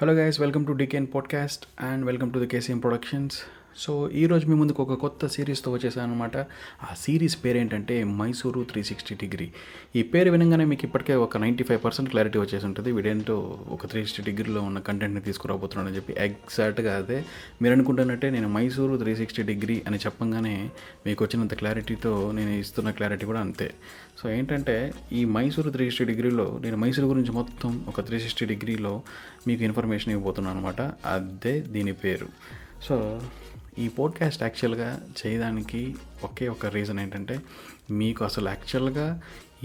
Hello guys, welcome to DKN podcast and welcome to the KCM productions. So ఈరోజు మీ ముందుకు ఒక కొత్త సిరీస్తో వచ్చేసాను అనమాట. ఆ సిరీస్ పేరేంటంటే మైసూరు 360 డిగ్రీ. ఈ పేరు వినగానే మీకు ఇప్పటికే ఒక 95% క్లారిటీ వచ్చేసి ఉంటుంది, వీడేంటో ఒక 360 డిగ్రీలో ఉన్న కంటెంట్ని తీసుకురాబోతున్నాను అని చెప్పి. ఎగ్జాక్ట్గా అదే మీరు అనుకుంటున్నట్టే, నేను మైసూరు 360 డిగ్రీ అని చెప్పంగానే మీకు వచ్చినంత క్లారిటీతో నేను ఇస్తున్న క్లారిటీ కూడా అంతే. సో ఏంటంటే ఈ మైసూరు 360 డిగ్రీలో నేను మైసూరు గురించి మొత్తం ఒక 360 డిగ్రీలో మీకు ఇన్ఫర్మేషన్ ఇవ్వబోతున్నాను అనమాట. అదే దీని పేరు. సో ఈ పాడ్కాస్ట్ యాక్చువల్గా చేయడానికి ఒకే ఒక రీజన్ ఏంటంటే, మీకు అసలు యాక్చువల్గా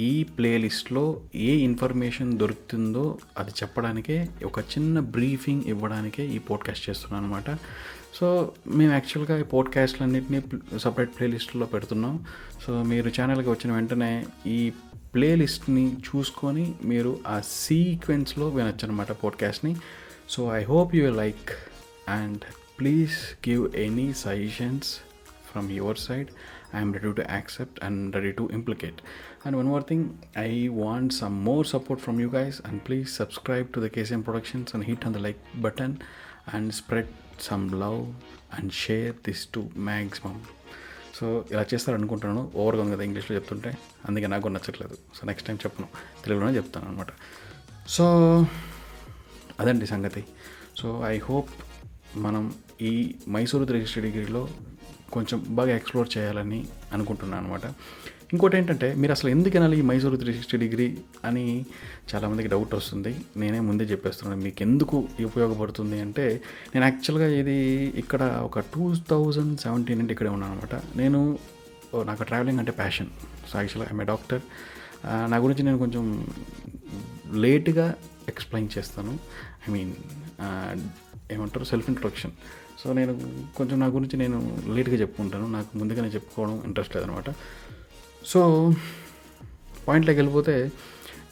ఈ ప్లేలిస్ట్లో ఏ ఇన్ఫర్మేషన్ దొరుకుతుందో అది చెప్పడానికే, ఒక చిన్న బ్రీఫింగ్ ఇవ్వడానికే ఈ పాడ్కాస్ట్ చేస్తున్నాను అనమాట. సో మేము యాక్చువల్గా ఈ పాడ్కాస్ట్లన్నింటినీ సపరేట్ ప్లేలిస్ట్లో పెడుతున్నాం. సో మీరు ఛానల్కి వచ్చిన వెంటనే ఈ ప్లేలిస్ట్ని చూసుకొని మీరు ఆ సీక్వెన్స్లో వినొచ్చు అనమాట పాడ్కాస్ట్ని. So I hope you like and please give any suggestions from your side. I'm ready to accept and ready to implicate. And one more thing, I want some more support from you guys, and please subscribe to the KCM Productions and hit on the like button and spread some love and share this to maximum. So ఇలా చేస్తారనుకుంటున్నాను. ఓవర్గా ఉంది కదా ఇంగ్లీష్లో చెప్తుంటే, అందుకే నాకు నచ్చట్లేదు. సో నెక్స్ట్ టైం చెప్పను, తెలుగులోనే చెప్తాను అనమాట. సో అదండి సంగతి. సో ఐ హోప్ మనం ఈ మైసూరు 360 డిగ్రీలో కొంచెం బాగా ఎక్స్ప్లోర్ చేయాలని అనుకుంటున్నాను అనమాట. ఇంకోటి ఏంటంటే, మీరు అసలు ఎందుకు అనాలి ఈ మైసూరు 360 డిగ్రీ అని చాలామందికి డౌట్ వస్తుంది. నేనే ముందే చెప్పేస్తున్నాను మీకు ఎందుకు ఉపయోగపడుతుంది అంటే, నేను యాక్చువల్గా ఇది ఇక్కడ ఒక 2017 నుండి ఇక్కడే ఉన్నాను అనమాట. నాకు ట్రావెలింగ్ అంటే ప్యాషన్. సో యాక్చువల్గా ఐఎమ్ ఏ డాక్టర్. నా గురించి నేను కొంచెం లేట్గా ఎక్స్ప్లెయిన్ చేస్తాను. ఐ మీన్ ఏమంటారు, సెల్ఫ్ ఇంట్రొడక్షన్. సో నేను కొంచెం నా గురించి నేను లేట్గా చెప్పుకుంటాను, నాకు ముందుగానే చెప్పుకోవడం ఇంట్రెస్ట్ లేదనమాట. సో పాయింట్లోకి వెళ్ళిపోతే,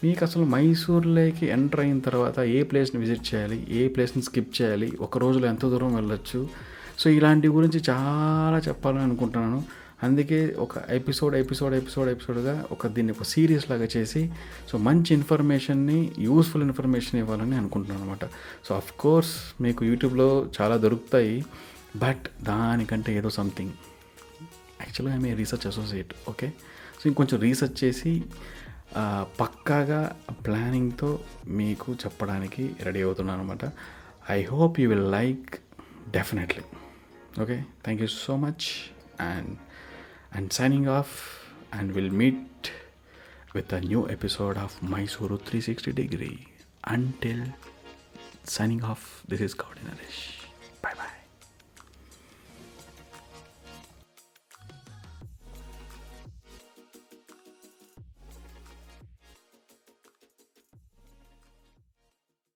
మీకు అసలు మైసూర్లోకి ఎంటర్ అయిన తర్వాత ఏ ప్లేస్ని విజిట్ చేయాలి, ఏ ప్లేస్ని స్కిప్ చేయాలి, ఒక రోజులో ఎంత దూరం వెళ్ళొచ్చు, సో ఇలాంటి గురించి చాలా చెప్పాలని అనుకుంటున్నాను. అందుకే ఒక ఎపిసోడ్గా దీన్ని ఒక సీరియస్ లాగా చేసి, సో మంచి ఇన్ఫర్మేషన్ని, యూస్ఫుల్ ఇన్ఫర్మేషన్ ఇవ్వాలని అనుకుంటున్నాను అనమాట. సో అఫ్కోర్స్ మీకు యూట్యూబ్లో చాలా దొరుకుతాయి, బట్ దానికంటే ఏదో సంథింగ్. యాక్చువల్గా I'm a research associate, okay. So ఇంకొంచెం రీసెర్చ్ చేసి పక్కాగా ప్లానింగ్తో మీకు చెప్పడానికి రెడీ అవుతున్నాను అనమాట. I hope you will like definitely. Okay, thank you so much and signing off, and we'll meet with a new episode of Mysuru 360 Degree. Until signing off, this is Gaudi Naresh.